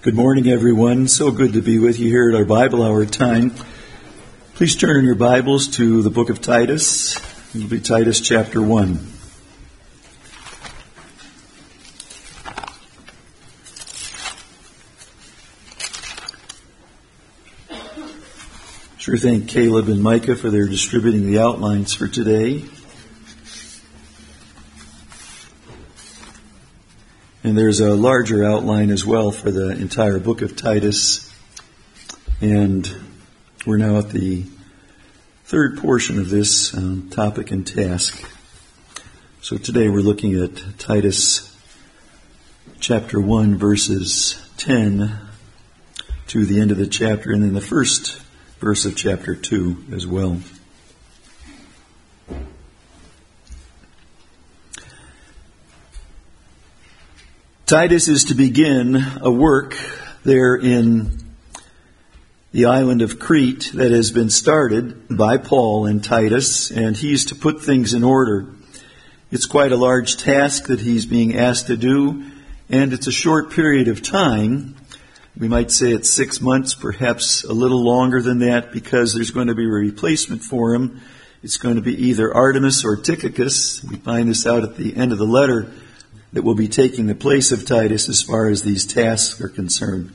Good morning, everyone. So good to be with you here at our Bible Hour time. Please turn in your Bibles to the book of Titus. It'll be Titus chapter 1. Sure thank Caleb and Micah for their distributing the outlines for today. And there's a larger outline as well for the entire book of Titus. And we're now at the third portion of this topic and task. So today we're looking at Titus chapter 1, verses 10 to the end of the chapter, and then the first verse of chapter 2 as well. Titus is to begin a work there in the island of Crete that has been started by Paul and Titus, and he's to put things in order. It's quite a large task that he's being asked to do, and it's a short period of time. We might say it's 6 months, perhaps a little longer than that, because there's going to be a replacement for him. It's going to be either Artemas or Tychicus. We find this out at the end of the letter, that will be taking the place of Titus as far as these tasks are concerned.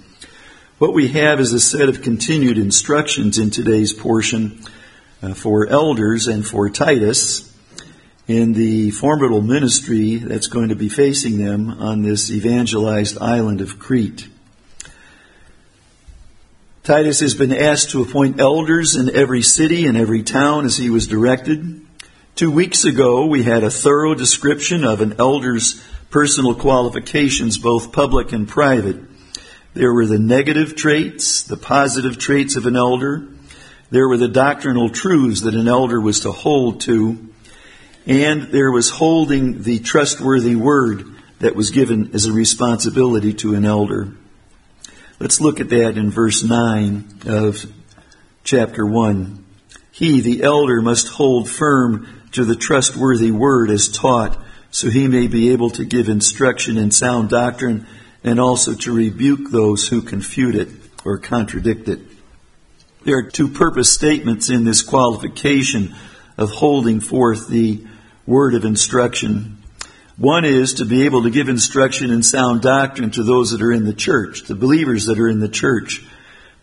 What we have is a set of continued instructions in today's portion for elders and for Titus in the formidable ministry that's going to be facing them on this evangelized island of Crete. Titus has been asked to appoint elders in every city and every town as he was directed. 2 weeks ago, we had a thorough description of an elder's personal qualifications, both public and private. There were the negative traits, the positive traits of an elder. There were the doctrinal truths that an elder was to hold to. And there was holding the trustworthy word that was given as a responsibility to an elder. Let's look at that in verse 9 of chapter 1. He, the elder, must hold firm to the trustworthy word as taught, so he may be able to give instruction in sound doctrine and also to rebuke those who confute it or contradict it. There are two purpose statements in this qualification of holding forth the word of instruction. One is to be able to give instruction in sound doctrine to those that are in the church, the believers that are in the church.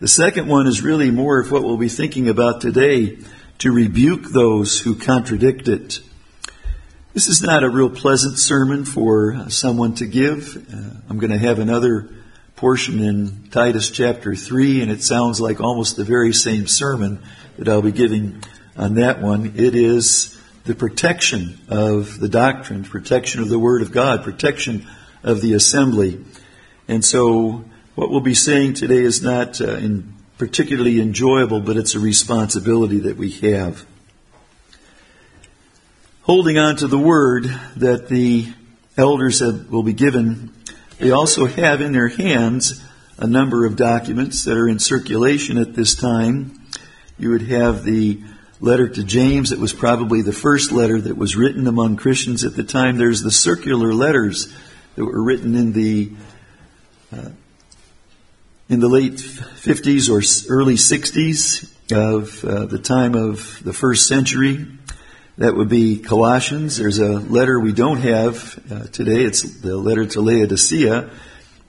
The second one is really more of what we'll be thinking about today, to rebuke those who contradict it. This is not a real pleasant sermon for someone to give. I'm going to have another portion in Titus chapter 3, and it sounds like almost the very same sermon that I'll be giving on that one. It is the protection of the doctrine, protection of the Word of God, protection of the assembly. And so what we'll be saying today is not particularly enjoyable, but it's a responsibility that we have. Holding on to the word that the elders will be given, they also have in their hands a number of documents that are in circulation at this time. You would have the letter to James that was probably the first letter that was written among Christians at the time. There's the circular letters that were written in the late 50s or early 60s of the time of the first century. That would be Colossians. There's a letter we don't have today. It's the letter to Laodicea.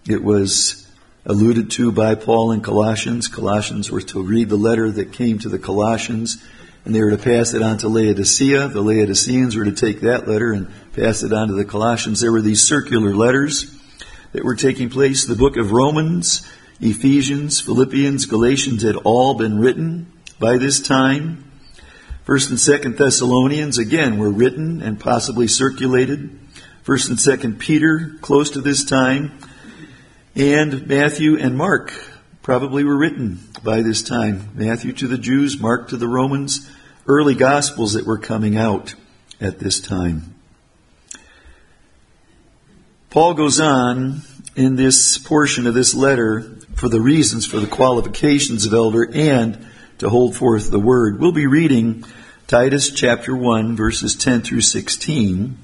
It was alluded to by Paul in Colossians. Colossians were to read the letter that came to the Colossians, and they were to pass it on to Laodicea. The Laodiceans were to take that letter and pass it on to the Colossians. There were these circular letters that were taking place. The book of Romans, Ephesians, Philippians, Galatians had all been written by this time. 1st and 2nd Thessalonians, again, were written and possibly circulated. 1st and 2nd Peter, close to this time. And Matthew and Mark probably were written by this time. Matthew to the Jews, Mark to the Romans. Early Gospels that were coming out at this time. Paul goes on in this portion of this letter for the reasons for the qualifications of elder and to hold forth the word. We'll be reading Titus chapter 1, verses 10 through 16.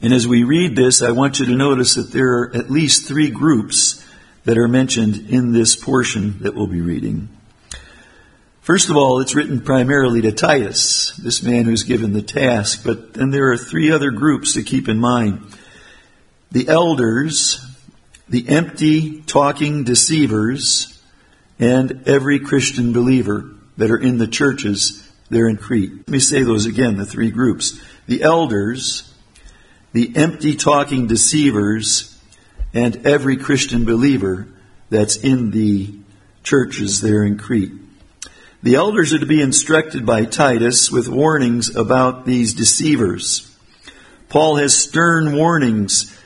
And as we read this, I want you to notice that there are at least three groups that are mentioned in this portion that we'll be reading. First of all, it's written primarily to Titus, this man who's given the task, but then there are three other groups to keep in mind. The elders, the empty talking deceivers, and every Christian believer that are in the churches there in Crete. Let me say those again, the three groups. The elders, the empty talking deceivers, and every Christian believer that's in the churches there in Crete. The elders are to be instructed by Titus with warnings about these deceivers. Paul has stern warnings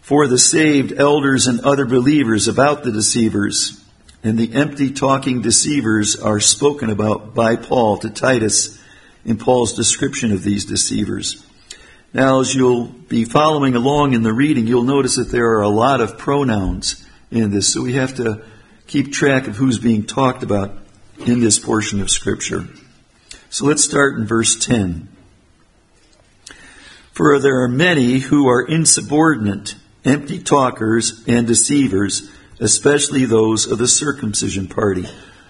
for the saved elders and other believers about the deceivers, and the empty talking deceivers are spoken about by Paul to Titus in Paul's description of these deceivers. Now, as you'll be following along in the reading, you'll notice that there are a lot of pronouns in this, so we have to keep track of who's being talked about in this portion of Scripture. So let's start in verse 10. For there are many who are insubordinate, empty talkers and deceivers, especially those of the circumcision party.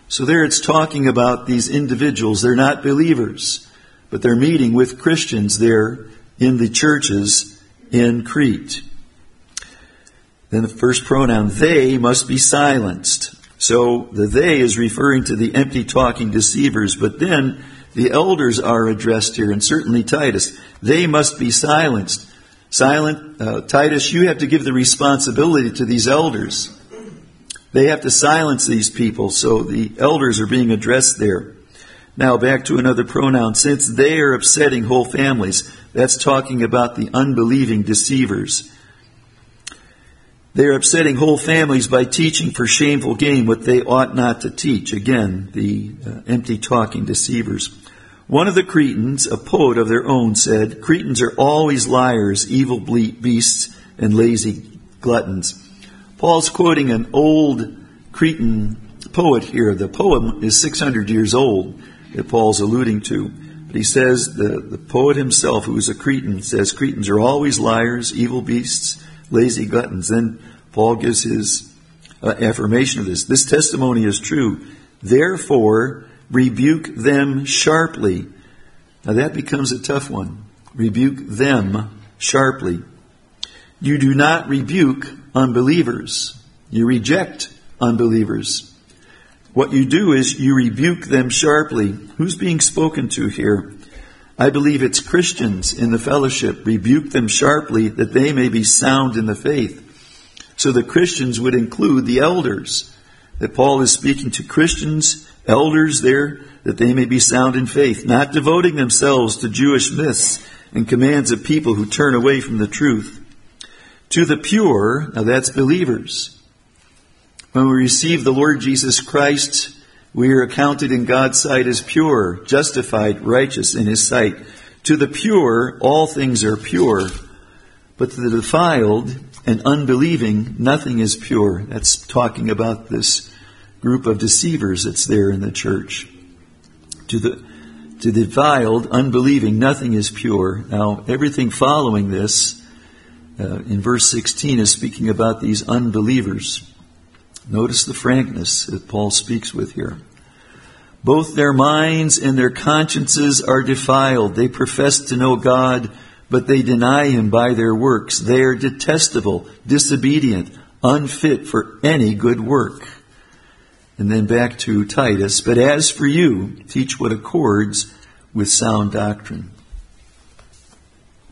So there it's talking about these individuals. They're not believers, but they're meeting with Christians there in the churches in Crete. Then the first pronoun, they, must be silenced. So the they is referring to the empty talking deceivers, but then the elders are addressed here, and certainly Titus. They must be silenced. Titus, you have to give the responsibility to these elders. They have to silence these people, so the elders are being addressed there. Now back to another pronoun, since they are upsetting whole families. That's talking about the unbelieving deceivers. They are upsetting whole families by teaching for shameful gain what they ought not to teach. Again, the empty talking deceivers. One of the Cretans, a poet of their own, said, Cretans are always liars, evil beasts, and lazy gluttons. Paul's quoting an old Cretan poet here. The poem is 600 years old that Paul's alluding to. But he says, the poet himself, who is a Cretan, says, Cretans are always liars, evil beasts, lazy gluttons. Then Paul gives his affirmation of this. This testimony is true. Therefore, rebuke them sharply. Now that becomes a tough one. Rebuke them sharply. You do not rebuke unbelievers. You reject unbelievers. What you do is you rebuke them sharply. Who's being spoken to here? I believe it's Christians in the fellowship. Rebuke them sharply that they may be sound in the faith. So the Christians would include the elders. That Paul is speaking to Christians, elders there, that they may be sound in faith, not devoting themselves to Jewish myths and commands of people who turn away from the truth. To the pure, now that's believers. When we receive the Lord Jesus Christ, we are accounted in God's sight as pure, justified, righteous in His sight. To the pure, all things are pure, but to the defiled and unbelieving, nothing is pure. That's talking about this group of deceivers that's there in the church. To the defiled, unbelieving, nothing is pure. Now, everything following this, in verse 16 is speaking about these unbelievers. Notice the frankness that Paul speaks with here. Both their minds and their consciences are defiled. They profess to know God, but they deny Him by their works. They are detestable, disobedient, unfit for any good work. And then back to Titus. But as for you, teach what accords with sound doctrine.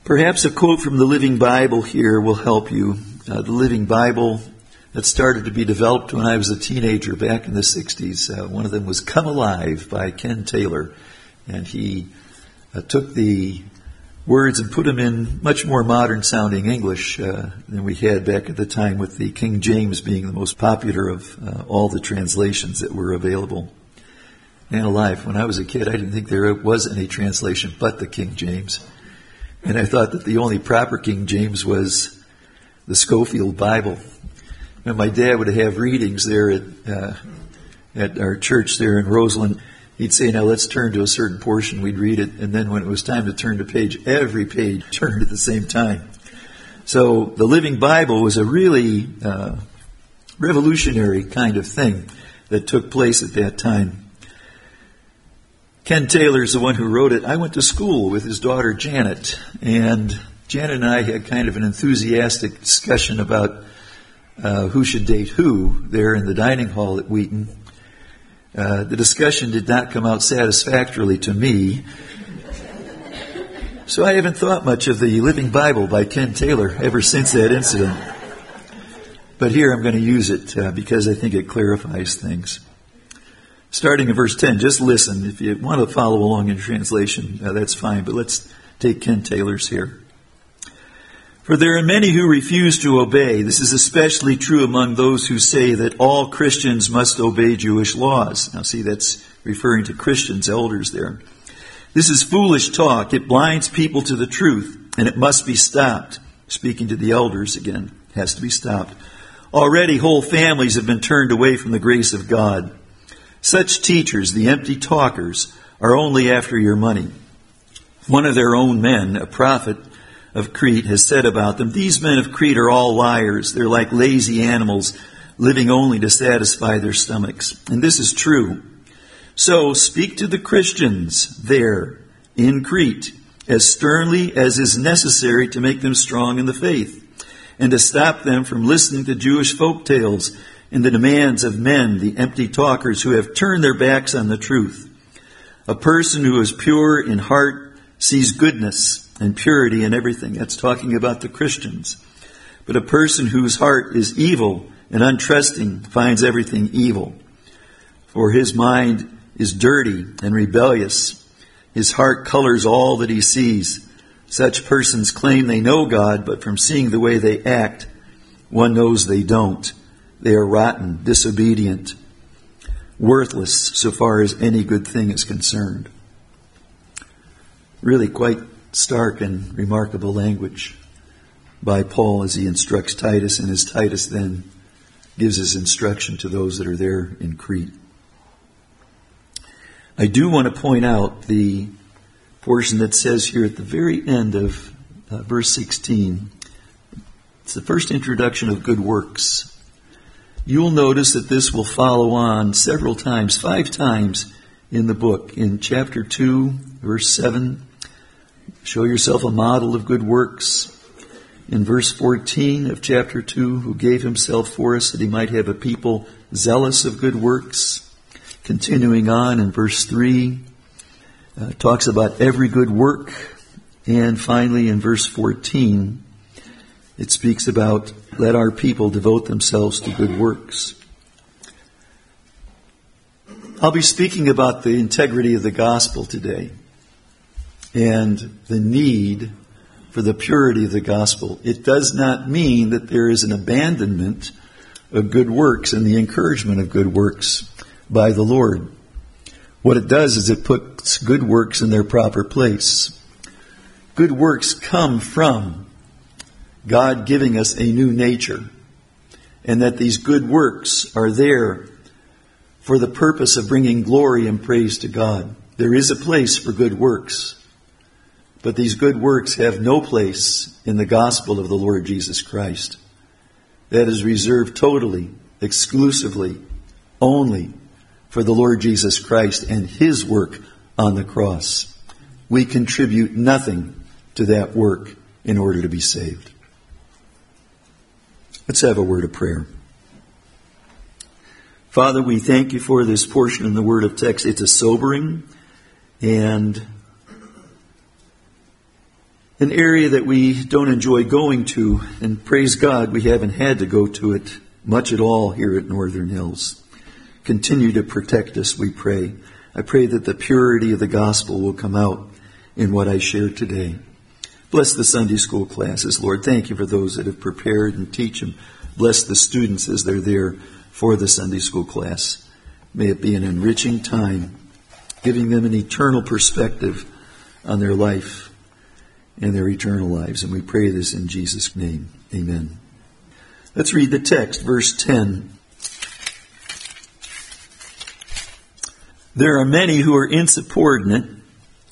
Perhaps a quote from the Living Bible here will help you. The Living Bible that started to be developed when I was a teenager back in the 60s. One of them was Come Alive by Ken Taylor. And he took the words and put them in much more modern sounding English than we had back at the time, with the King James being the most popular of all the translations that were available. Man alive, when I was a kid, I didn't think there was any translation but the King James. And I thought that the only proper King James was the Scofield Bible. And my dad would have readings there at our church there in Roseland. He'd say, now let's turn to a certain portion. We'd read it. And then when it was time to turn to page, every page turned at the same time. So the Living Bible was a really revolutionary kind of thing that took place at that time. Ken Taylor is the one who wrote it. I went to school with his daughter Janet, and Janet and I had kind of an enthusiastic discussion about who should date who there in the dining hall at Wheaton. The discussion did not come out satisfactorily to me. So I haven't thought much of the Living Bible by Ken Taylor ever since that incident. But here I'm going to use it because I think it clarifies things. Starting in verse 10, just listen. If you want to follow along in translation, that's fine. But let's take Ken Taylor's here. For there are many who refuse to obey. This is especially true among those who say that all Christians must obey Jewish laws. Now see, that's referring to Christians, elders there. This is foolish talk. It blinds people to the truth, and it must be stopped. Speaking to the elders again, has to be stopped. Already whole families have been turned away from the grace of God. Such teachers, the empty talkers, are only after your money. One of their own men, a prophet of Crete, has said about them, "These men of Crete are all liars. They're like lazy animals, living only to satisfy their stomachs." And this is true. So speak to the Christians there in Crete as sternly as is necessary to make them strong in the faith, and to stop them from listening to Jewish folk tales and the demands of men, the empty talkers who have turned their backs on the truth. A person who is pure in heart sees goodness and purity in everything. That's talking about the Christians. But a person whose heart is evil and untrusting finds everything evil. For his mind is dirty and rebellious. His heart colors all that he sees. Such persons claim they know God, but from seeing the way they act, one knows they don't. They are rotten, disobedient, worthless so far as any good thing is concerned. Really quite stark and remarkable language by Paul as he instructs Titus, and as Titus then gives his instruction to those that are there in Crete. I do want to point out the portion that says here at the very end of verse 16, it's the first introduction of good works. You'll notice that this will follow on several times, 5 times in the book. In chapter 2, verse 7, show yourself a model of good works. In verse 14 of chapter 2, who gave himself for us that he might have a people zealous of good works. Continuing on in verse 3, talks about every good work. And finally in verse 14, it speaks about let our people devote themselves to good works. I'll be speaking about the integrity of the gospel today, and the need for the purity of the gospel. It does not mean that there is an abandonment of good works and the encouragement of good works by the Lord. What it does is it puts good works in their proper place. Good works come from God giving us a new nature, and that these good works are there for the purpose of bringing glory and praise to God. There is a place for good works, but these good works have no place in the gospel of the Lord Jesus Christ. That is reserved totally, exclusively, only for the Lord Jesus Christ and His work on the cross. We contribute nothing to that work in order to be saved. Let's have a word of prayer. Father, we thank you for this portion in the Word of text. It's a sobering and an area that we don't enjoy going to, and praise God we haven't had to go to it much at all here at Northern Hills. Continue to protect us, we pray. I pray that the purity of the gospel will come out in what I share today. Bless the Sunday school classes, Lord. Thank you for those that have prepared and teach them. Bless the students as they're there for the Sunday school class. May it be an enriching time, giving them an eternal perspective on their life and their eternal lives. And we pray this in Jesus' name. Amen. Let's read the text, verse 10. There are many who are insubordinate,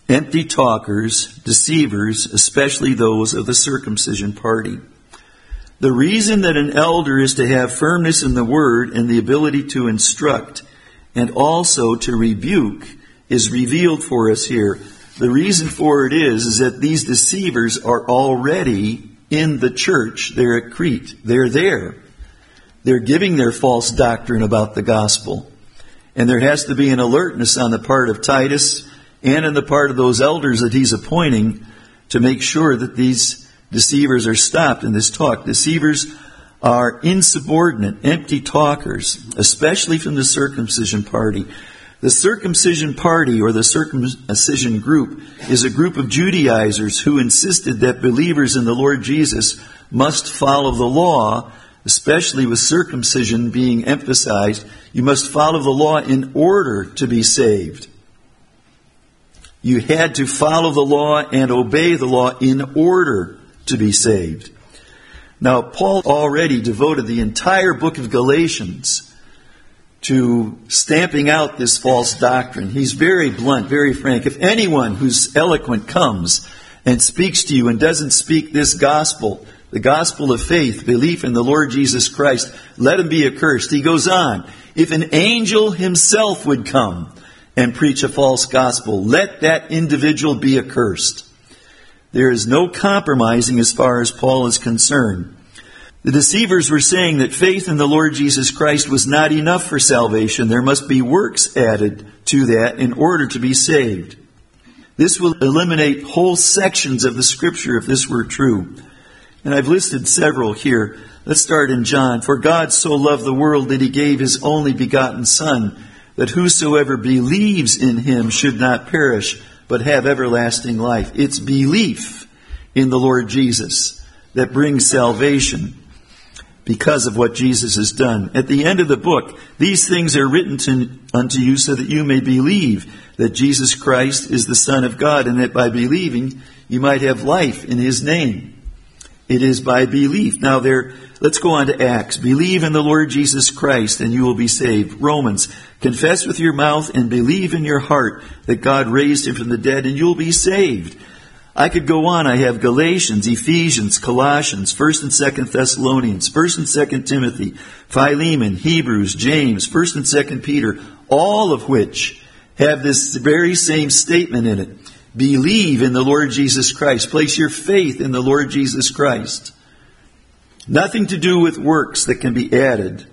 empty talkers, deceivers, especially those of the circumcision party. The reason that an elder is to have firmness in the word and the ability to instruct and also to rebuke is revealed for us here. The reason for it is that these deceivers are already in the church. They're at Crete. They're there. They're giving their false doctrine about the gospel. And there has to be an alertness on the part of Titus and on the part of those elders that he's appointing to make sure that these deceivers are stopped in this talk. Deceivers are insubordinate, empty talkers, especially from the circumcision party. The circumcision party, or the circumcision group, is a group of Judaizers who insisted that believers in the Lord Jesus must follow the law, especially with circumcision being emphasized. You must follow the law in order to be saved. You had to follow the law and obey the law in order to be saved. Now, Paul already devoted the entire book of Galatians to stamping out this false doctrine. He's very blunt, very frank. If anyone who's eloquent comes and speaks to you and doesn't speak this gospel, the gospel of faith, belief in the Lord Jesus Christ, let him be accursed. He goes on. If an angel himself would come and preach a false gospel, let that individual be accursed. There is no compromising as far as Paul is concerned. The deceivers were saying that faith in the Lord Jesus Christ was not enough for salvation. There must be works added to that in order to be saved. This will eliminate whole sections of the Scripture if this were true. And I've listed several here. Let's start in John. For God so loved the world that He gave His only begotten Son, that whosoever believes in Him should not perish, but have everlasting life. It's belief in the Lord Jesus that brings salvation because of what Jesus has done. At the end of the book, these things are written unto you so that you may believe that Jesus Christ is the Son of God, and that by believing you might have life in His name. It is by belief. Now let's go on to Acts. Believe in the Lord Jesus Christ and you will be saved. Romans, confess with your mouth and believe in your heart that God raised Him from the dead and you'll be saved. I could go on. I have Galatians, Ephesians, Colossians, 1st and 2nd Thessalonians, 1st and 2nd Timothy, Philemon, Hebrews, James, 1st and 2nd Peter, all of which have this very same statement in it. Believe in the Lord Jesus Christ. Place your faith in the Lord Jesus Christ. Nothing to do with works that can be added.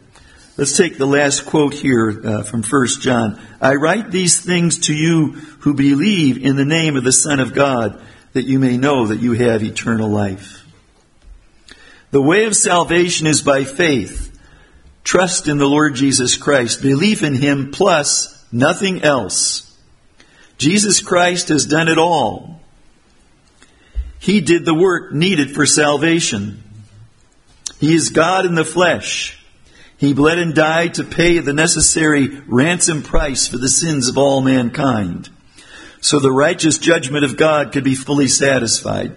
Let's take the last quote here from 1 John. I write these things to you who believe in the name of the Son of God, that you may know that you have eternal life. The way of salvation is by faith. Trust in the Lord Jesus Christ. Belief in Him plus nothing else. Jesus Christ has done it all. He did the work needed for salvation. He is God in the flesh. He bled and died to pay the necessary ransom price for the sins of all mankind, so the righteous judgment of God could be fully satisfied.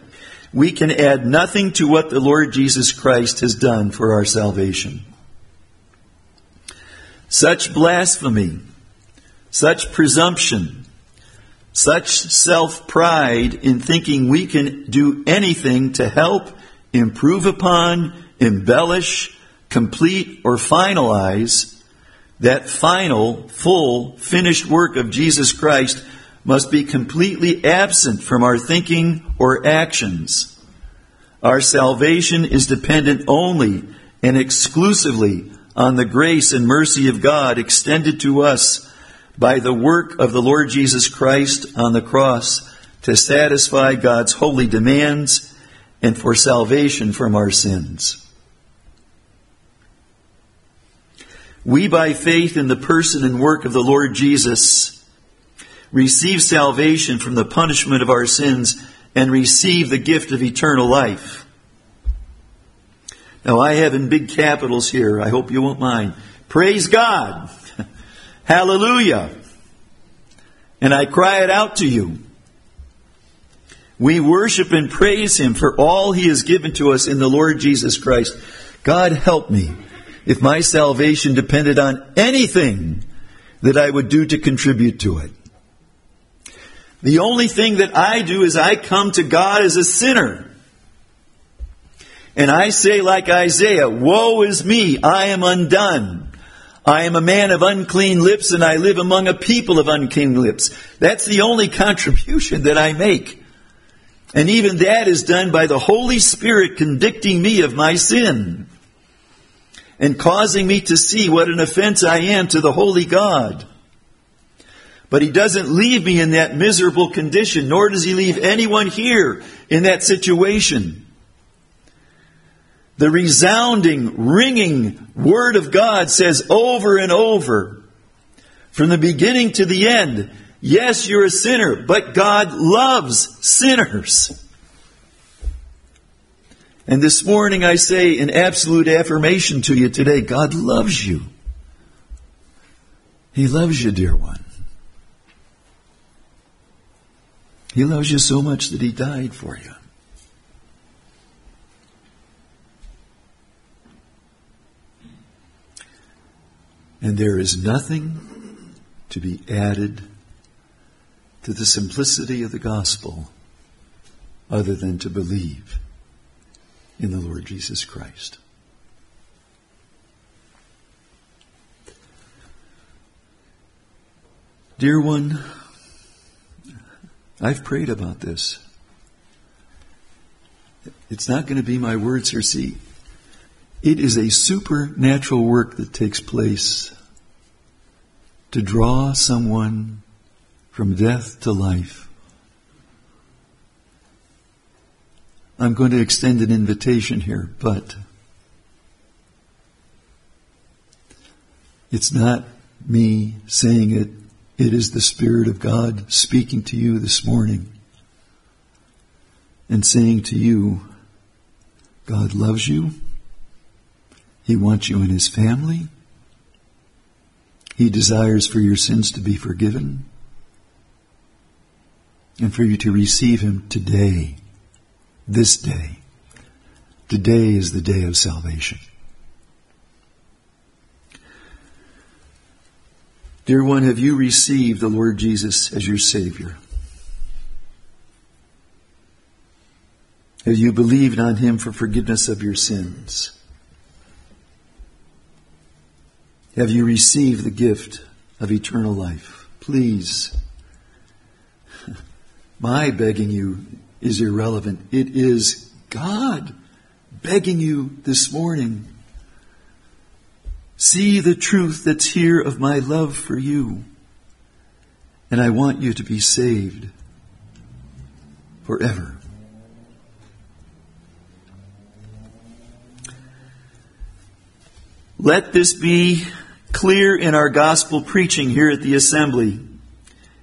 We can add nothing to what the Lord Jesus Christ has done for our salvation. Such blasphemy, such presumption, such self-pride in thinking we can do anything to help, improve upon, embellish, complete, or finalize that final, full, finished work of Jesus Christ must be completely absent from our thinking or actions. Our salvation is dependent only and exclusively on the grace and mercy of God extended to us by the work of the Lord Jesus Christ on the cross to satisfy God's holy demands and for salvation from our sins. We, by faith in the person and work of the Lord Jesus, receive salvation from the punishment of our sins and receive the gift of eternal life. Now, I have in big capitals here, I hope you won't mind, praise God! Hallelujah! And I cry it out to you. We worship and praise Him for all He has given to us in the Lord Jesus Christ. God help me if my salvation depended on anything that I would do to contribute to it. The only thing that I do is I come to God as a sinner. And I say like Isaiah, woe is me, I am undone. I am a man of unclean lips, and I live among a people of unclean lips. That's the only contribution that I make. And even that is done by the Holy Spirit convicting me of my sin and causing me to see what an offense I am to the Holy God. But He doesn't leave me in that miserable condition, nor does He leave anyone here in that situation. The resounding, ringing Word of God says over and over, from the beginning to the end, yes, you're a sinner, but God loves sinners. And this morning I say in absolute affirmation to you today, God loves you. He loves you, dear one. He loves you so much that He died for you. And there is nothing to be added to the simplicity of the gospel other than to believe in the Lord Jesus Christ. Dear one, I've prayed about this. It's not going to be my words here, see. It is a supernatural work that takes place to draw someone from death to life. I'm going to extend an invitation here, but it's not me saying it. It is the Spirit of God speaking to you this morning and saying to you, God loves you. He wants you in His family. He desires for your sins to be forgiven and for you to receive Him today, this day. Today is the day of salvation. Dear one, have you received the Lord Jesus as your Savior? Have you believed on Him for forgiveness of your sins? Have you received the gift of eternal life? Please. My begging you is irrelevant. It is God begging you this morning. See the truth that's here of my love for you. And I want you to be saved forever. Let this be clear in our gospel preaching here at the assembly,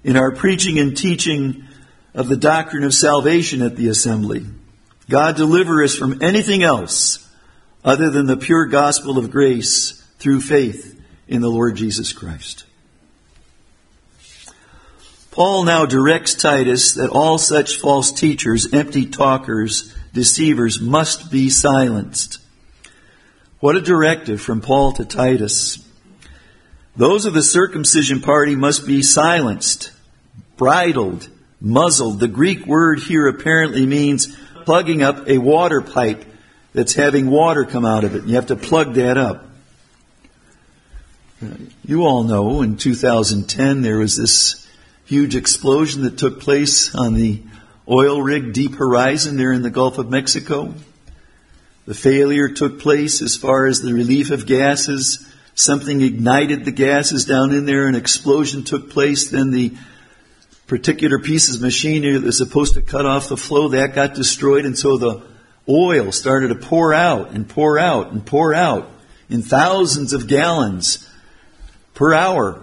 in our preaching and teaching of the doctrine of salvation at the assembly. God deliver us from anything else other than the pure gospel of grace through faith in the Lord Jesus Christ. Paul now directs Titus that all such false teachers, empty talkers, deceivers must be silenced. What a directive from Paul to Titus. Those of the circumcision party must be silenced, bridled, muzzled. The Greek word here apparently means plugging up a water pipe that's having water come out of it. You have to plug that up. You all know in 2010 there was this huge explosion that took place on the oil rig Deep Horizon there in the Gulf of Mexico. The failure took place as far as the relief of gases. Something ignited the gases down in there. An explosion took place. Then the particular piece of machinery that was supposed to cut off the flow, that got destroyed. And so the oil started to pour out and pour out and pour out in thousands of gallons per hour.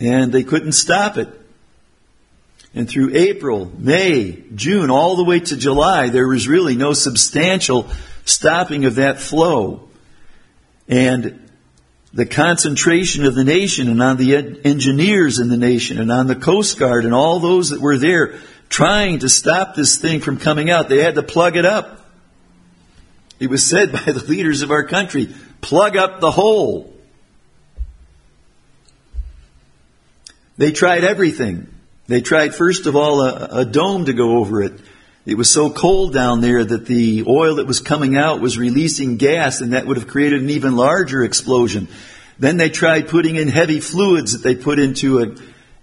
And they couldn't stop it. And through April, May, June, all the way to July, there was really no substantial stopping of that flow. And the concentration of the nation and on the engineers in the nation and on the Coast Guard and all those that were there trying to stop this thing from coming out. They had to plug it up. It was said by the leaders of our country, plug up the hole. They tried everything. They tried, first of all, a dome to go over it. It was so cold down there that the oil that was coming out was releasing gas, and that would have created an even larger explosion. Then they tried putting in heavy fluids that they put into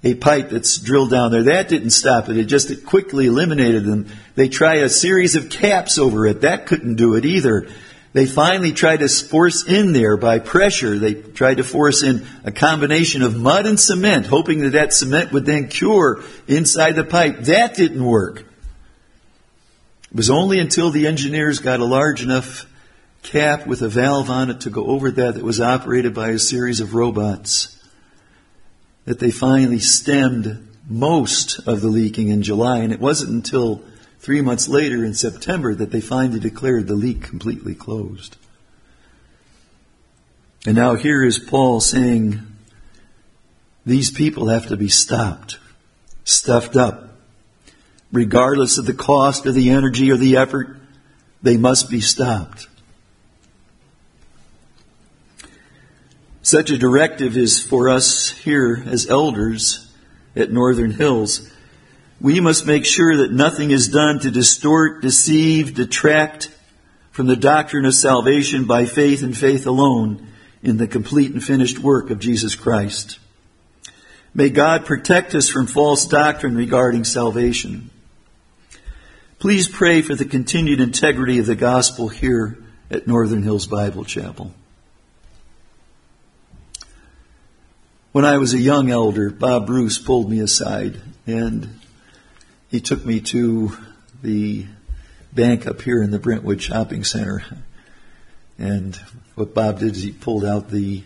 a pipe that's drilled down there. That didn't stop it. It just quickly eliminated them. They tried a series of caps over it. That couldn't do it either. They finally tried to force in there by pressure. They tried to force in a combination of mud and cement, hoping that that cement would then cure inside the pipe. That didn't work. It was only until the engineers got a large enough cap with a valve on it to go over that was operated by a series of robots that they finally stemmed most of the leaking in July. And it wasn't until 3 months later in September that they finally declared the leak completely closed. And now here is Paul saying, these people have to be stopped, stuffed up. Regardless of the cost or the energy or the effort, they must be stopped. Such a directive is for us here as elders at Northern Hills. We must make sure that nothing is done to distort, deceive, detract from the doctrine of salvation by faith and faith alone in the complete and finished work of Jesus Christ. May God protect us from false doctrine regarding salvation. Please pray for the continued integrity of the gospel here at Northern Hills Bible Chapel. When I was a young elder, Bob Bruce pulled me aside and he took me to the bank up here in the Brentwood Shopping Center. And what Bob did is he pulled out the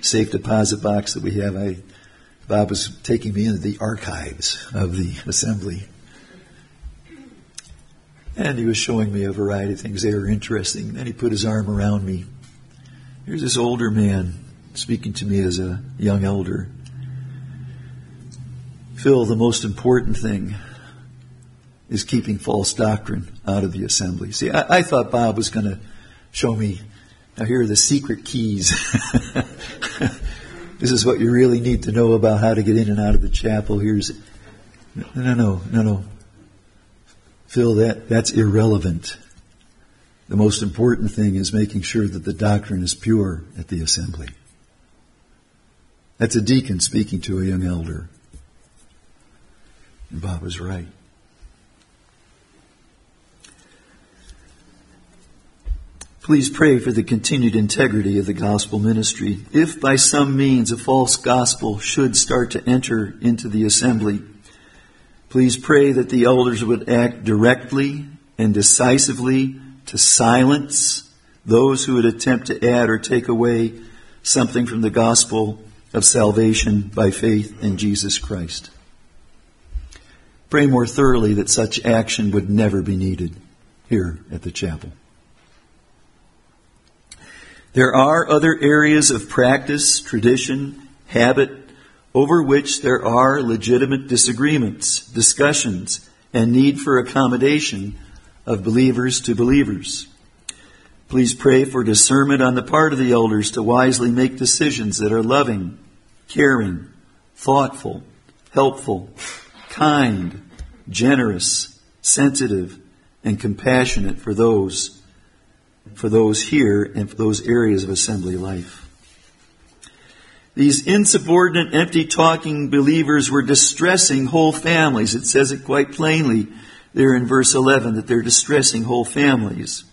safe deposit box that we have. Bob was taking me into the archives of the assembly. And he was showing me a variety of things. They were interesting. Then he put his arm around me. Here's this older man speaking to me as a young elder. Phil, the most important thing is keeping false doctrine out of the assembly. See, I thought Bob was going to show me, now here are the secret keys. This is what you really need to know about how to get in and out of the chapel. No. Phil, that's irrelevant. The most important thing is making sure that the doctrine is pure at the assembly. That's a deacon speaking to a young elder. And Bob was right. Please pray for the continued integrity of the gospel ministry. If by some means a false gospel should start to enter into the assembly, please pray that the elders would act directly and decisively to silence those who would attempt to add or take away something from the gospel of salvation by faith in Jesus Christ. Pray more thoroughly that such action would never be needed here at the chapel. There are other areas of practice, tradition, habit, over which there are legitimate disagreements, discussions, and need for accommodation of believers to believers. Please pray for discernment on the part of the elders to wisely make decisions that are loving, caring, thoughtful, helpful, kind, generous, sensitive, and compassionate for those here and for those areas of assembly life. These insubordinate, empty-talking believers were distressing whole families. It says it quite plainly there in verse 11 that they're distressing whole families.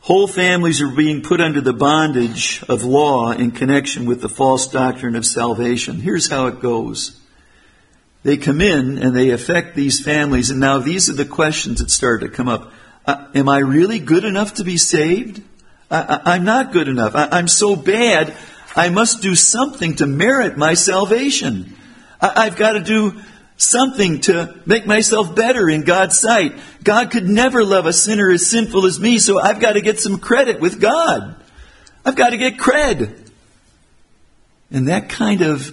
Whole families are being put under the bondage of law in connection with the false doctrine of salvation. Here's how it goes. They come in and they affect these families, and now these are the questions that start to come up. Am I really good enough to be saved? I'm not good enough. I'm so bad, I must do something to merit my salvation. I've got to do something to make myself better in God's sight. God could never love a sinner as sinful as me, so I've got to get some credit with God. I've got to get cred. And that kind of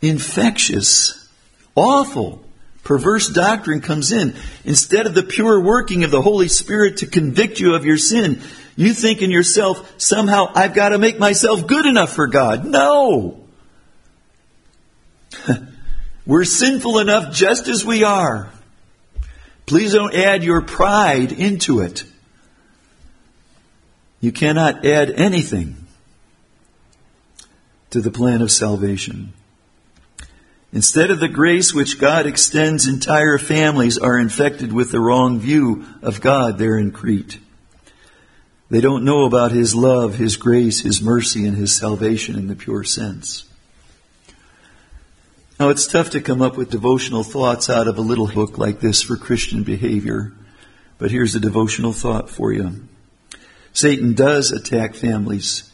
infectious, awful, perverse doctrine comes in. Instead of the pure working of the Holy Spirit to convict you of your sin, you think in yourself, somehow I've got to make myself good enough for God. No! We're sinful enough just as we are. Please don't add your pride into it. You cannot add anything to the plan of salvation. Instead of the grace which God extends, entire families are infected with the wrong view of God there in Crete. They don't know about His love, His grace, His mercy, and His salvation in the pure sense. Now, it's tough to come up with devotional thoughts out of a little book like this for Christian behavior, but here's a devotional thought for you. Satan does attack families.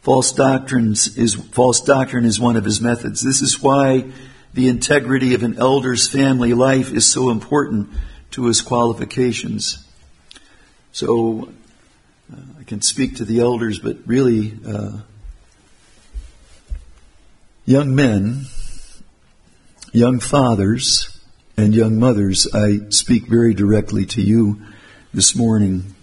False doctrine is one of his methods. This is why the integrity of an elder's family life is so important to his qualifications. So, I can speak to the elders, but really, young men, young fathers, and young mothers, I speak very directly to you this morning.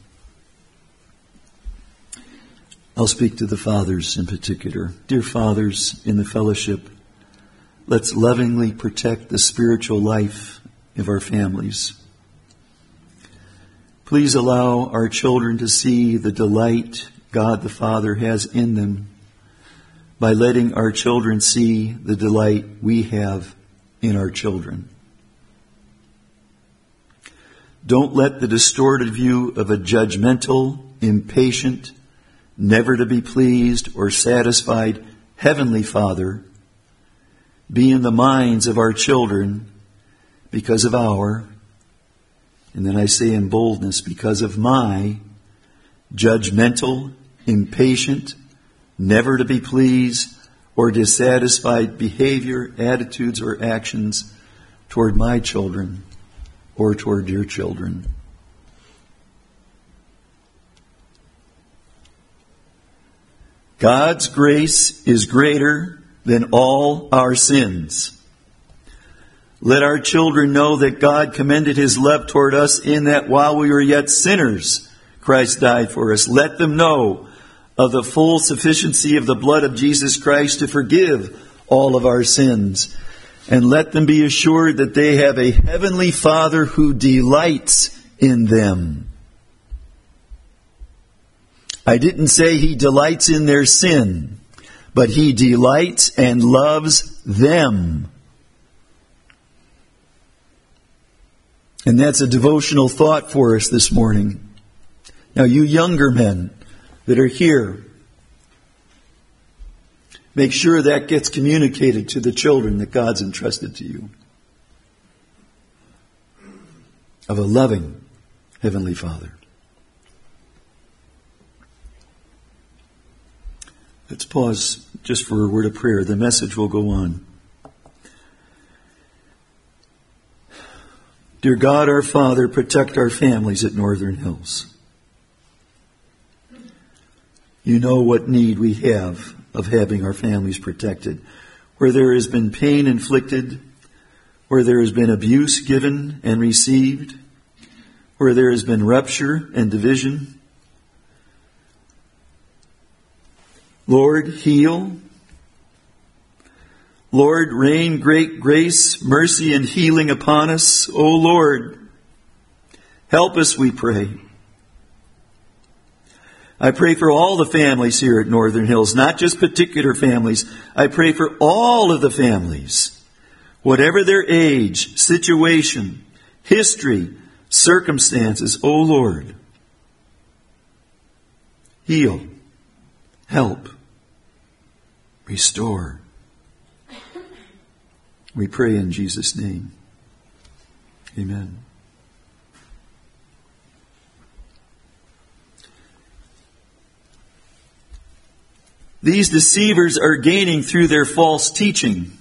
I'll speak to the fathers in particular. Dear fathers in the fellowship, let's lovingly protect the spiritual life of our families. Please allow our children to see the delight God the Father has in them by letting our children see the delight we have in our children. Don't let the distorted view of a judgmental, impatient, never to be pleased or satisfied Heavenly Father be in the minds of our children because of our, and then I say in boldness, because of my judgmental, impatient, never to be pleased, or dissatisfied behavior, attitudes, or actions toward my children or toward your children. God's grace is greater than all our sins. Let our children know that God commended His love toward us in that while we were yet sinners, Christ died for us. Let them know of the full sufficiency of the blood of Jesus Christ to forgive all of our sins. And let them be assured that they have a heavenly Father who delights in them. I didn't say He delights in their sin, but He delights and loves them. And that's a devotional thought for us this morning. Now, you younger men that are here, make sure that gets communicated to the children that God's entrusted to you of a loving Heavenly Father. Let's pause just for a word of prayer. The message will go on. Dear God, our Father, protect our families at Northern Hills. You know what need we have of having our families protected. Where there has been pain inflicted, where there has been abuse given and received, where there has been rupture and division, Lord, heal. Lord, rain great grace, mercy, and healing upon us. O Lord, help us, we pray. I pray for all the families here at Northern Hills, not just particular families. I pray for all of the families, whatever their age, situation, history, circumstances. O Lord, heal, help, restore. We pray in Jesus' name. Amen. These deceivers are gaining through their false teaching.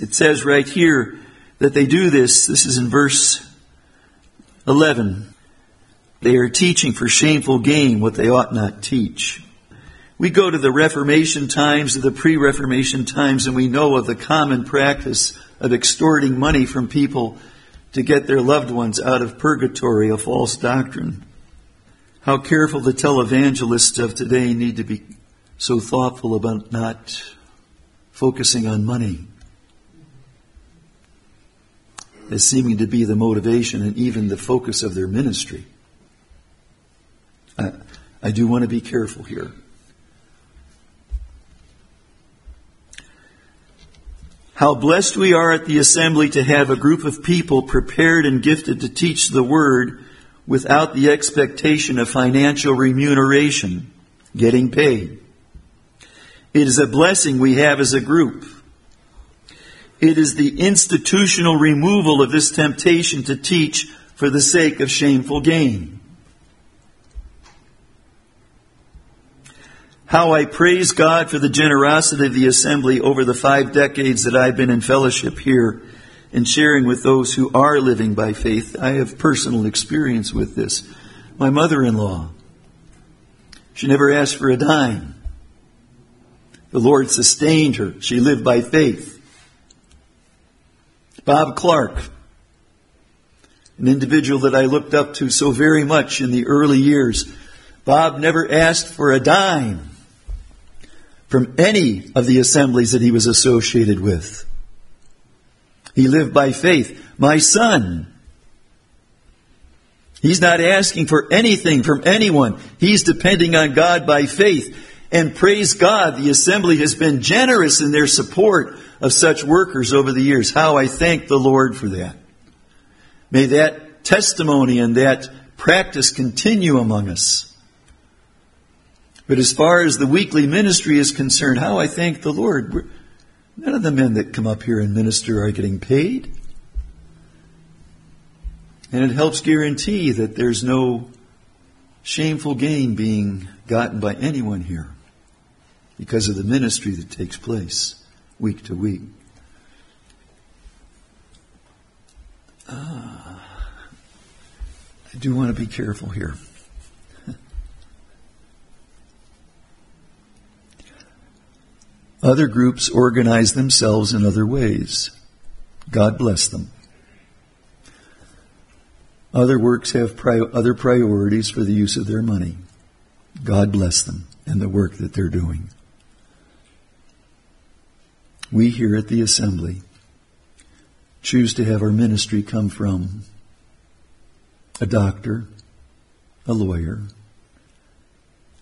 It says right here that they do this. This is in verse 11. They are teaching for shameful gain what they ought not teach. We go to the Reformation times, to the pre-Reformation times, and we know of the common practice of extorting money from people to get their loved ones out of purgatory, a false doctrine. How careful the televangelists of today need to be so thoughtful about not focusing on money. as seeming to be the motivation and even the focus of their ministry. I do want to be careful here. How blessed we are at the assembly to have a group of people prepared and gifted to teach the Word without the expectation of financial remuneration, getting paid. It is a blessing we have as a group. It is the institutional removal of this temptation to teach for the sake of shameful gain. How I praise God for the generosity of the assembly over the 5 decades that I've been in fellowship here and sharing with those who are living by faith. I have personal experience with this. My mother-in-law, she never asked for a dime. The Lord sustained her. She lived by faith. Bob Clark, an individual that I looked up to so very much in the early years. Bob never asked for a dime from any of the assemblies that he was associated with. He lived by faith. My son, he's not asking for anything from anyone. He's depending on God by faith. And praise God, the assembly has been generous in their support of such workers over the years. How I thank the Lord for that. May that testimony and that practice continue among us. But as far as the weekly ministry is concerned, how I thank the Lord. None of the men that come up here and minister are getting paid. And it helps guarantee that there's no shameful gain being gotten by anyone here because of the ministry that takes place week to week. I do want to be careful here. Other groups organize themselves in other ways. God bless them. Other works have other priorities for the use of their money. God bless them and the work that they're doing. We here at the assembly choose to have our ministry come from a doctor, a lawyer,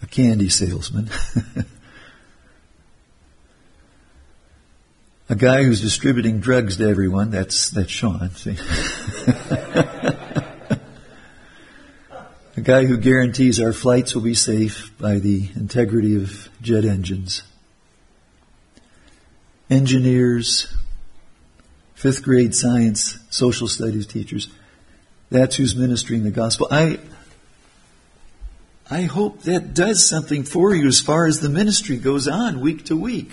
a candy salesman, a guy who's distributing drugs to everyone. That's Sean. See? A guy who guarantees our flights will be safe by the integrity of jet engines. Engineers, 5th grade science, social studies teachers. That's who's ministering the gospel. I hope that does something for you as far as the ministry goes on week to week.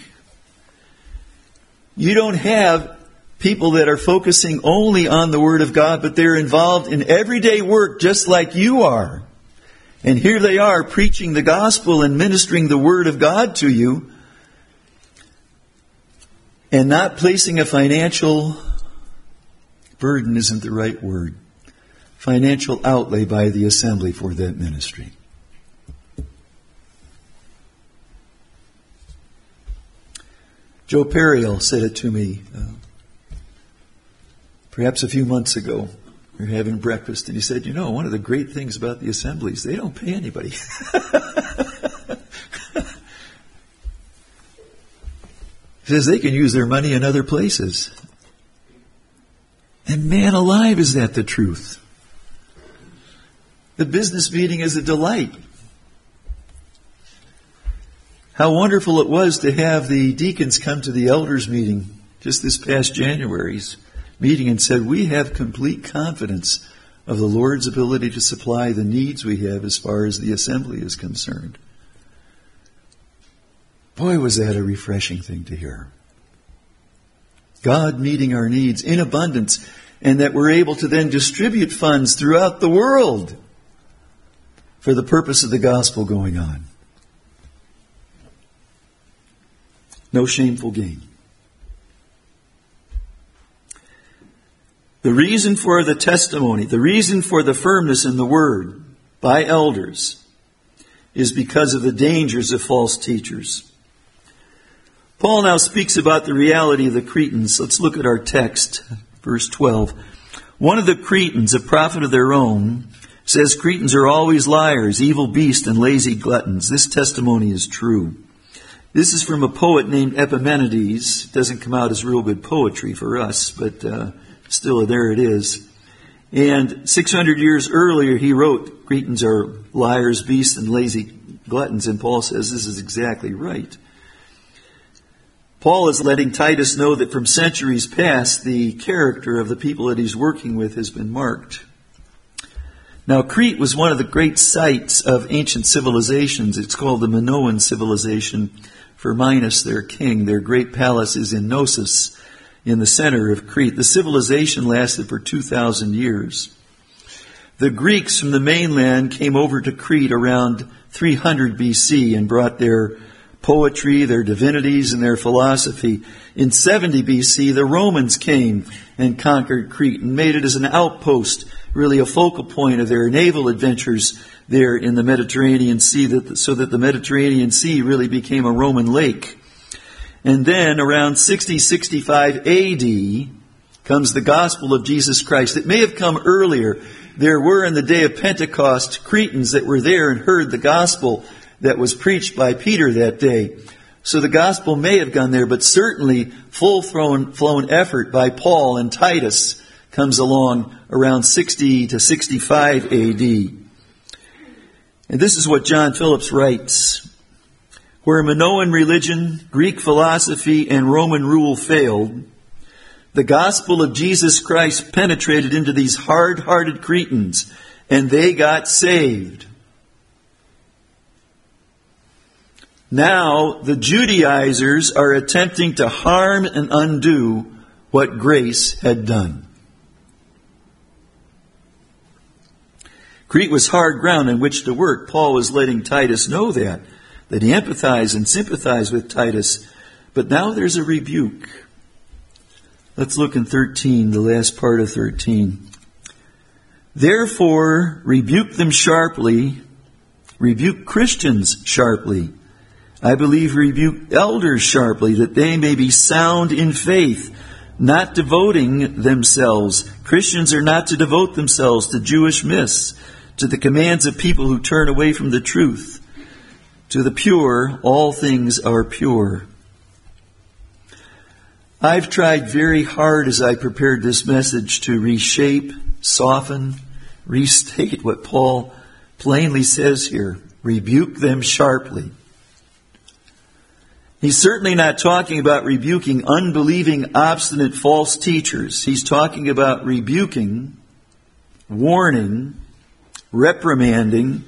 You don't have people that are focusing only on the Word of God, but they're involved in everyday work just like you are. And here they are preaching the gospel and ministering the Word of God to you and not placing a financial burden isn't the right word. Financial outlay by the assembly for that ministry. Joe Perriell said it to me perhaps a few months ago. We were having breakfast, and he said, you know, one of the great things about the assemblies, they don't pay anybody. He says they can use their money in other places. And man alive, is that the truth? The business meeting is a delight. How wonderful it was to have the deacons come to the elders meeting just this past January's meeting and said, we have complete confidence of the Lord's ability to supply the needs we have as far as the assembly is concerned. Boy, was that a refreshing thing to hear. God meeting our needs in abundance, and that we're able to then distribute funds throughout the world for the purpose of the gospel going on. No shameful gain. The reason for the testimony, the reason for the firmness in the Word by elders is because of the dangers of false teachers. Paul now speaks about the reality of the Cretans. Let's look at our text, verse 12. One of the Cretans, a prophet of their own, says Cretans are always liars, evil beasts, and lazy gluttons. This testimony is true. This is from a poet named Epimenides. It doesn't come out as real good poetry for us, but still there it is. And 600 years earlier he wrote, Cretans are liars, beasts, and lazy gluttons. And Paul says this is exactly right. Paul is letting Titus know that from centuries past, the character of the people that he's working with has been marked. Now, Crete was one of the great sites of ancient civilizations. It's called the Minoan civilization for Minos, their king. Their great palace is in Knossos, in the center of Crete. The civilization lasted for 2,000 years. The Greeks from the mainland came over to Crete around 300 BC and brought their poetry, their divinities, and their philosophy. In 70 BC, the Romans came and conquered Crete and made it as an outpost, really a focal point of their naval adventures there in the Mediterranean Sea, so that the Mediterranean Sea really became a Roman lake. And then around 60-65 AD comes the gospel of Jesus Christ. It may have come earlier. There were in the day of Pentecost Cretans that were there and heard the gospel that was preached by Peter that day. So the gospel may have gone there, but certainly full-flown effort by Paul and Titus comes along around 60 to 65 AD. And this is what John Phillips writes. Where Minoan religion, Greek philosophy, and Roman rule failed, the gospel of Jesus Christ penetrated into these hard-hearted Cretans, and they got saved. Now the Judaizers are attempting to harm and undo what grace had done. Crete was hard ground in which to work. Paul was letting Titus know that he empathized and sympathized with Titus. But now there's a rebuke. Let's look in 13, the last part of 13. Therefore, rebuke them sharply, rebuke Christians sharply. I believe rebuke elders sharply, that they may be sound in faith, not devoting themselves. Christians are not to devote themselves to Jewish myths, to the commands of people who turn away from the truth. To the pure, all things are pure. I've tried very hard as I prepared this message to reshape, soften, restate what Paul plainly says here. Rebuke them sharply. He's certainly not talking about rebuking unbelieving, obstinate, false teachers. He's talking about rebuking, warning, reprimanding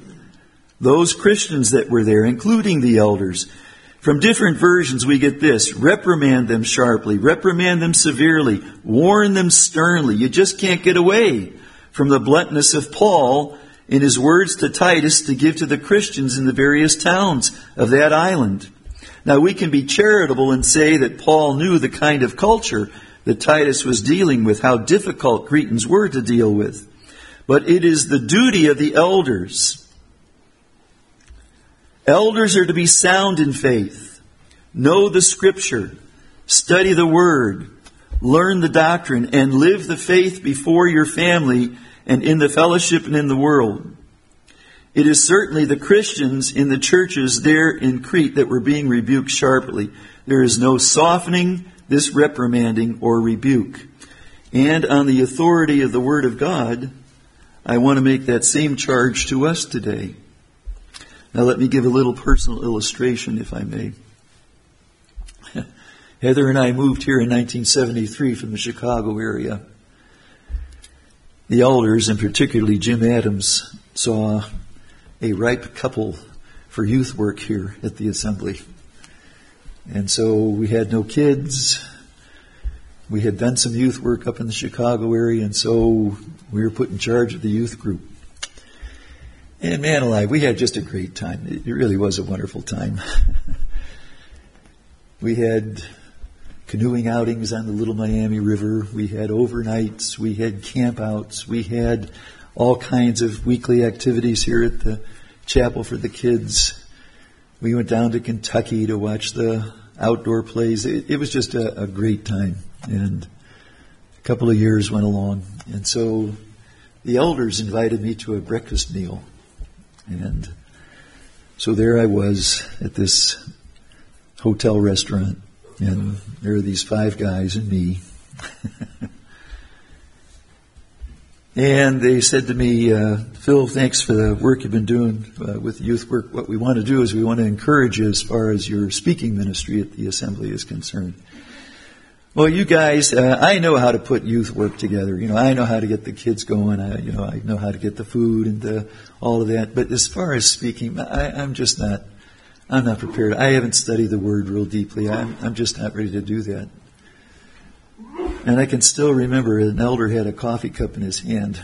those Christians that were there, including the elders. From different versions we get this: reprimand them sharply, reprimand them severely, warn them sternly. You just can't get away from the bluntness of Paul in his words to Titus to give to the Christians in the various towns of that island. Now, we can be charitable and say that Paul knew the kind of culture that Titus was dealing with, how difficult Cretans were to deal with. But it is the duty of the elders. Elders are to be sound in faith, know the Scripture, study the Word, learn the doctrine, and live the faith before your family and in the fellowship and in the world. It is certainly the Christians in the churches there in Crete that were being rebuked sharply. There is no softening this reprimanding or rebuke. And on the authority of the Word of God, I want to make that same charge to us today. Now let me give a little personal illustration, if I may. Heather and I moved here in 1973 from the Chicago area. The elders, and particularly Jim Adams, saw a ripe couple for youth work here at the assembly. And so we had no kids. We had done some youth work up in the Chicago area, and so we were put in charge of the youth group. And man alive, we had just a great time. It really was a wonderful time. We had canoeing outings on the Little Miami River. We had overnights. We had campouts. We had all kinds of weekly activities here at the chapel for the kids. We went down to Kentucky to watch the outdoor plays. It was just a great time. And a couple of years went along. And so the elders invited me to a breakfast meal. And so there I was at this hotel restaurant. And there are these five guys and me. And they said to me, Phil, thanks for the work you've been doing with youth work. What we want to do is we want to encourage you as far as your speaking ministry at the assembly is concerned. Well, you guys, I know how to put youth work together. You know, I know how to get the kids going. I know how to get the food and all of that. But as far as speaking, I'm not prepared. I haven't studied the Word real deeply. I'm just not ready to do that. And I can still remember an elder had a coffee cup in his hand.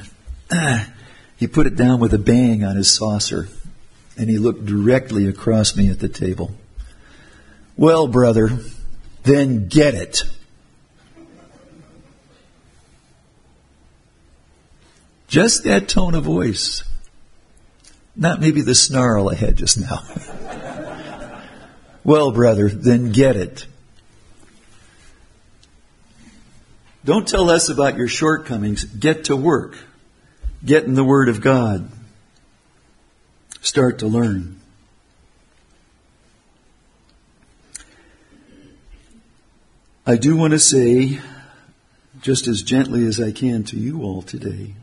He put it down with a bang on his saucer, and he looked directly across me at the table. Well, brother, then get it. Just that tone of voice. Not maybe the snarl I had just now. Well, brother, then get it. Don't tell us about your shortcomings. Get to work. Get in the Word of God. Start to learn. I do want to say, just as gently as I can to you all today,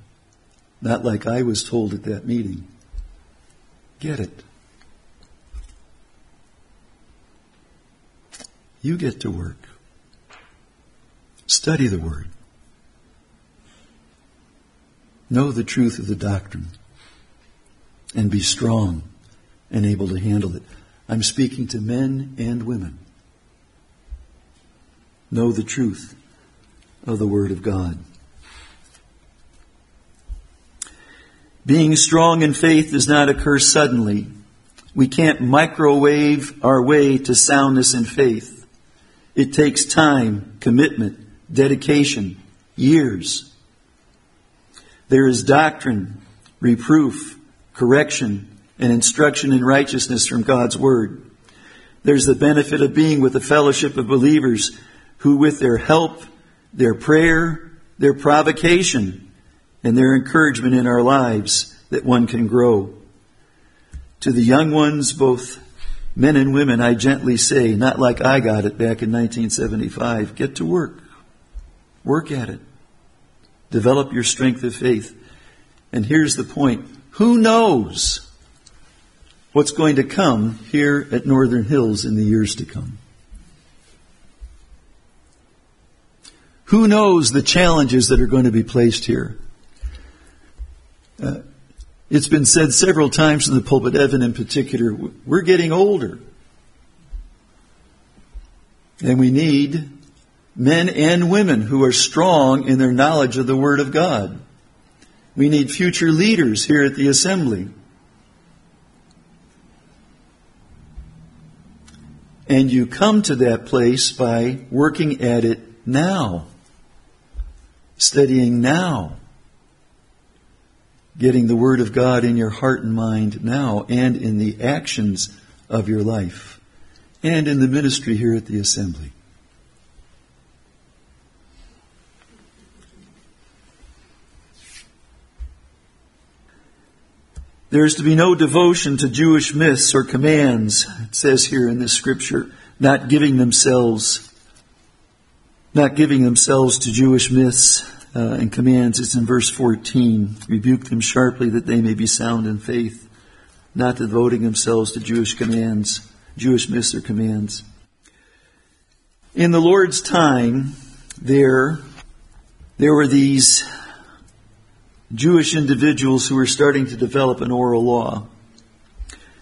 not like I was told at that meeting, get it. You get to work. Study the Word. Know the truth of the doctrine. And be strong and able to handle it. I'm speaking to men and women. Know the truth of the Word of God. Being strong in faith does not occur suddenly. We can't microwave our way to soundness in faith. It takes time, commitment, dedication, years. There is doctrine, reproof, correction, and instruction in righteousness from God's Word. There's the benefit of being with the fellowship of believers who, with their help, their prayer, their provocation, and their encouragement in our lives, that one can grow. To the young ones, both men and women, I gently say, not like I got it back in 1975, get to work. Work at it. Develop your strength of faith. And here's the point. Who knows what's going to come here at Northern Hills in the years to come? Who knows the challenges that are going to be placed here? It's been said several times in the pulpit, Evan in particular, we're getting older. And we need men and women who are strong in their knowledge of the Word of God. We need future leaders here at the assembly. And you come to that place by working at it now, studying now, getting the Word of God in your heart and mind now, and in the actions of your life, and in the ministry here at the assembly. There is to be no devotion to Jewish myths or commands, it says here in this scripture, not giving themselves to Jewish myths and commands. It's in verse 14. Rebuke them sharply that they may be sound in faith, not devoting themselves to Jewish myths or commands. In the Lord's time, there were these Jewish individuals who were starting to develop an oral law.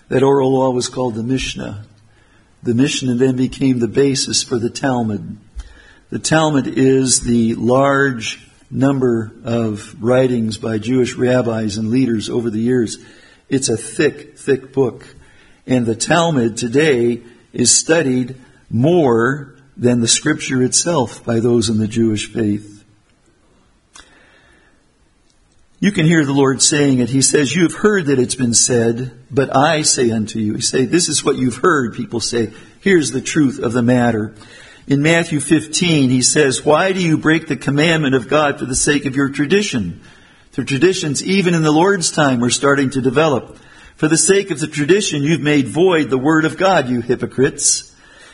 That oral law was called the Mishnah. The Mishnah then became the basis for the Talmud. The Talmud is the large number of writings by Jewish rabbis and leaders over the years. It's a thick, thick book. And the Talmud today is studied more than the Scripture itself by those in the Jewish faith. You can hear the Lord saying it. He says, you've heard that it's been said, but I say unto you. He says, this is what you've heard, people say. Here's the truth of the matter. In Matthew 15, he says, "Why do you break the commandment of God for the sake of your tradition?" The traditions, even in the Lord's time, were starting to develop. "For the sake of the tradition, you've made void the word of God, you hypocrites."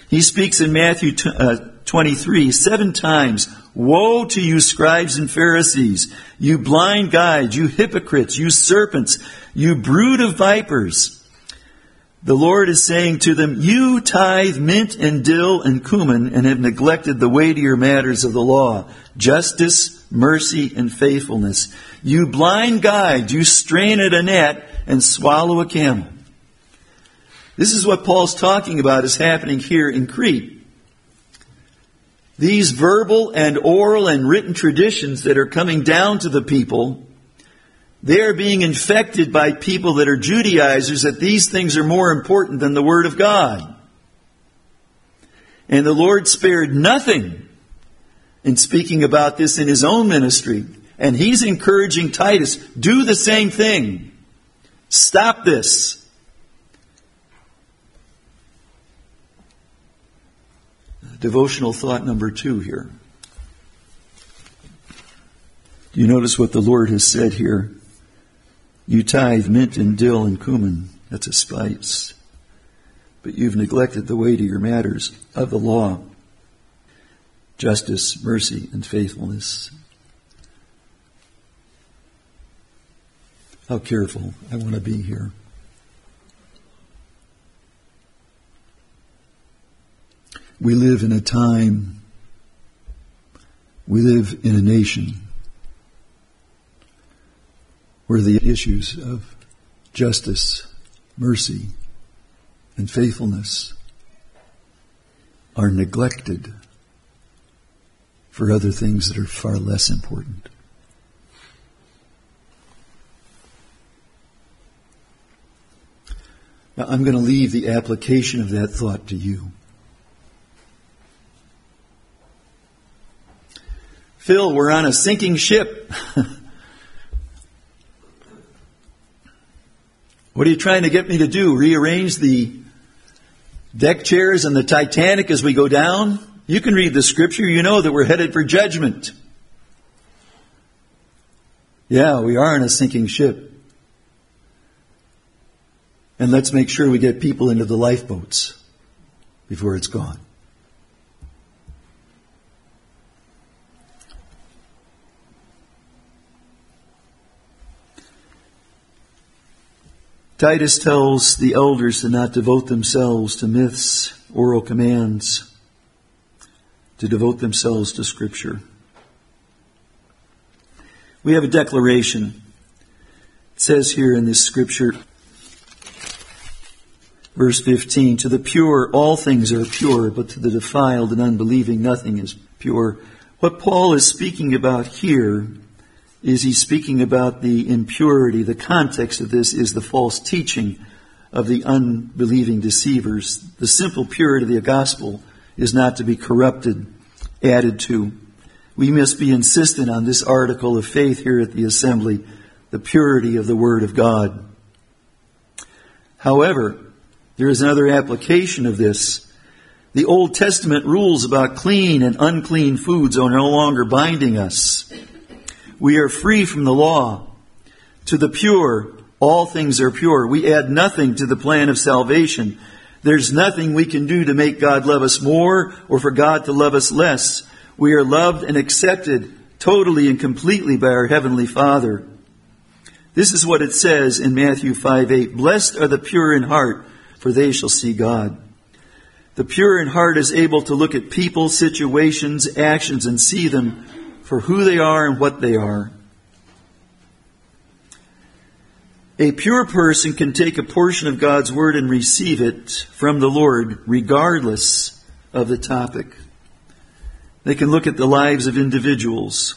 He speaks in Matthew 23, 7 times, "Woe to you, scribes and Pharisees, you blind guides, you hypocrites, you serpents, you brood of vipers." The Lord is saying to them, "You tithe mint and dill and cumin and have neglected the weightier matters of the law, justice, mercy, and faithfulness. You blind guides, you strain at a gnat and swallow a camel." This is what Paul's talking about is happening here in Crete. These verbal and oral and written traditions that are coming down to the people, they are being infected by people that are Judaizers, that these things are more important than the Word of God. And the Lord spared nothing in speaking about this in His own ministry. And He's encouraging Titus, do the same thing. Stop this. Devotional thought number 2 here. Do you notice what the Lord has said here? You tithe mint and dill and cumin, that's a spice. But you've neglected the weightier matters of the law, justice, mercy, and faithfulness. How careful I want to be here. We live in a time, we live in a nation where the issues of justice, mercy, and faithfulness are neglected for other things that are far less important. Now, I'm going to leave the application of that thought to you. Phil, we're on a sinking ship. What are you trying to get me to do? Rearrange the deck chairs on the Titanic as we go down? You can read the scripture. You know that we're headed for judgment. Yeah, we are in a sinking ship. And let's make sure we get people into the lifeboats before it's gone. Titus tells the elders to not devote themselves to myths, oral commands, to devote themselves to Scripture. We have a declaration. It says here in this Scripture, verse 15, "To the pure all things are pure, but to the defiled and unbelieving nothing is pure." What Paul is speaking about here is he's speaking about the impurity. The context of this is the false teaching of the unbelieving deceivers. The simple purity of the gospel is not to be corrupted, added to. We must be insistent on this article of faith here at the assembly, the purity of the Word of God. However, there is another application of this. The Old Testament rules about clean and unclean foods are no longer binding us. We are free from the law. To the pure, all things are pure. We add nothing to the plan of salvation. There's nothing we can do to make God love us more or for God to love us less. We are loved and accepted totally and completely by our Heavenly Father. This is what it says in Matthew 5:8. "Blessed are the pure in heart, for they shall see God." The pure in heart is able to look at people, situations, actions, and see them for who they are and what they are. A pure person can take a portion of God's Word and receive it from the Lord, regardless of the topic. They can look at the lives of individuals.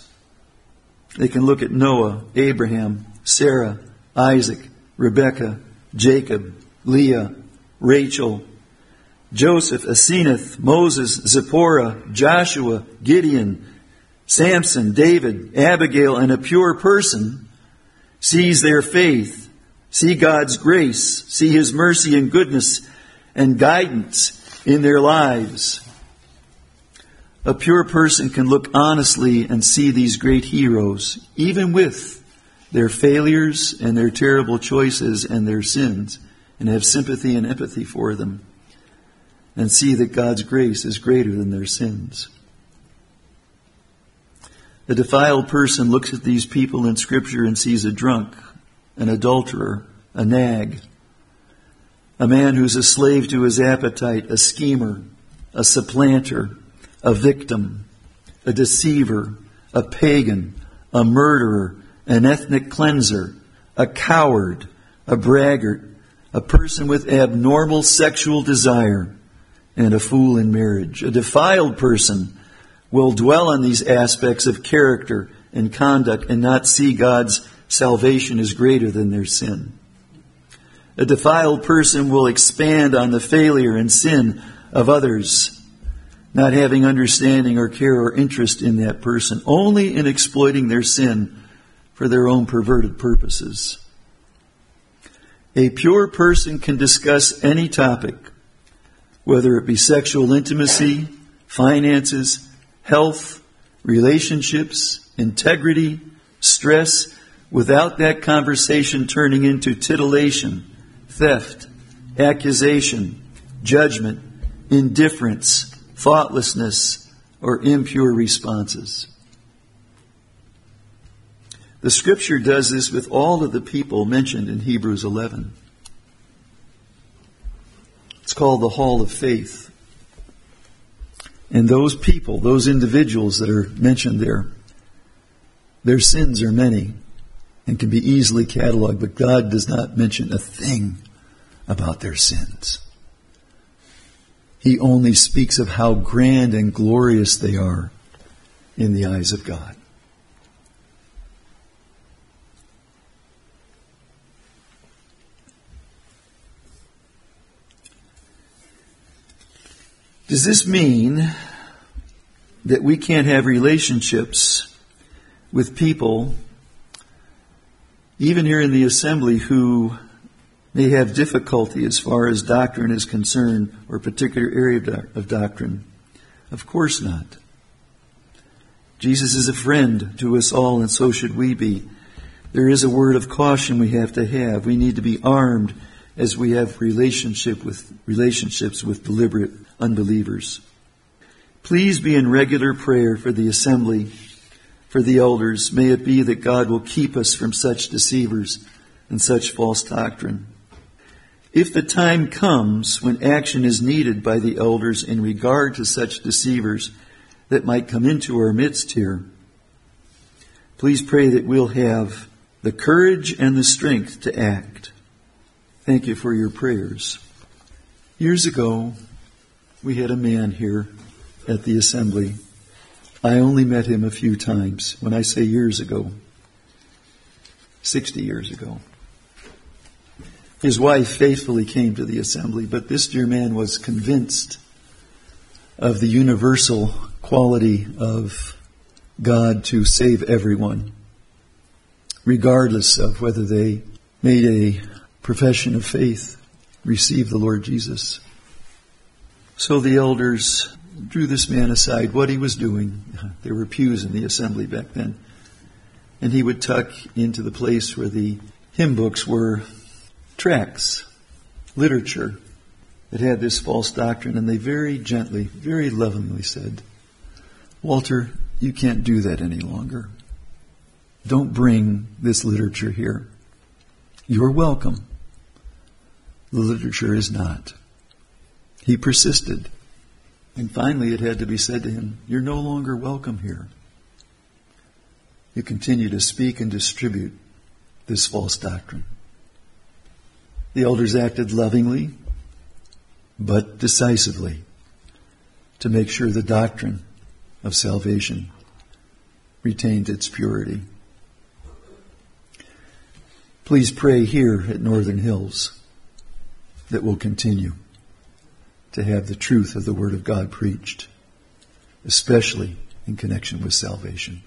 They can look at Noah, Abraham, Sarah, Isaac, Rebekah, Jacob, Leah, Rachel, Joseph, Asenath, Moses, Zipporah, Joshua, Gideon, Samson, David, Abigail, and a pure person sees their faith, see God's grace, see His mercy and goodness and guidance in their lives. A pure person can look honestly and see these great heroes, even with their failures and their terrible choices and their sins, and have sympathy and empathy for them, and see that God's grace is greater than their sins. The defiled person looks at these people in Scripture and sees a drunk, an adulterer, a nag, a man who's a slave to his appetite, a schemer, a supplanter, a victim, a deceiver, a pagan, a murderer, an ethnic cleanser, a coward, a braggart, a person with abnormal sexual desire, and a fool in marriage. A defiled person will dwell on these aspects of character and conduct and not see God's salvation is greater than their sin. A defiled person will expand on the failure and sin of others, not having understanding or care or interest in that person, only in exploiting their sin for their own perverted purposes. A pure person can discuss any topic, whether it be sexual intimacy, finances, health, relationships, integrity, stress, without that conversation turning into titillation, theft, accusation, judgment, indifference, thoughtlessness, or impure responses. The Scripture does this with all of the people mentioned in Hebrews 11. It's called the Hall of Faith. And those people, those individuals that are mentioned there, their sins are many and can be easily cataloged, but God does not mention a thing about their sins. He only speaks of how grand and glorious they are in the eyes of God. Does this mean that we can't have relationships with people, even here in the assembly, who may have difficulty as far as doctrine is concerned, or particular area of doctrine? Of course not. Jesus is a friend to us all, and so should we be. There is a word of caution we have to have. We need to be armed as we have relationships with deliberate unbelievers. Please be in regular prayer for the assembly, for the elders. May it be that God will keep us from such deceivers and such false doctrine. If the time comes when action is needed by the elders in regard to such deceivers that might come into our midst here, please pray that we'll have the courage and the strength to act. Thank you for your prayers. Years ago, we had a man here at the assembly. I only met him a few times. When I say years ago, 60 years ago. His wife faithfully came to the assembly, but this dear man was convinced of the universal quality of God to save everyone, regardless of whether they made a profession of faith, received the Lord Jesus. So the elders drew this man aside, what he was doing. There were pews in the assembly back then. And he would tuck into the place where the hymn books were tracts, literature that had this false doctrine. And they very gently, very lovingly said, "Walter, you can't do that any longer. Don't bring this literature here. You're welcome. The literature is not." He persisted. And finally it had to be said to him, "You're no longer welcome here. You continue to speak and distribute this false doctrine." The elders acted lovingly, but decisively, to make sure the doctrine of salvation retained its purity. Please pray here at Northern Hills that we'll continue to have the truth of the Word of God preached, especially in connection with salvation.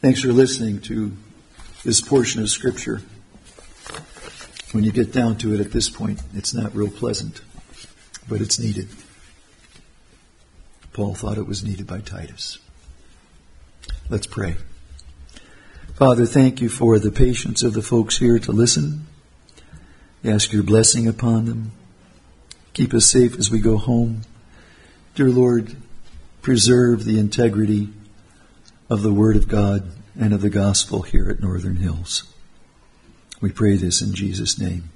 Thanks for listening to this portion of Scripture. When you get down to it at this point, it's not real pleasant, but it's needed. Paul thought it was needed by Titus. Let's pray. Father, thank you for the patience of the folks here to listen. We ask your blessing upon them. Keep us safe as we go home. Dear Lord, preserve the integrity of the Word of God and of the Gospel here at Northern Hills. We pray this in Jesus' name.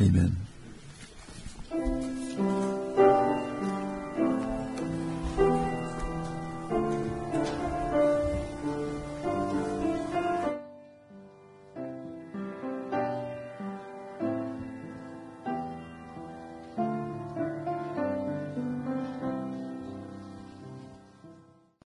Amen.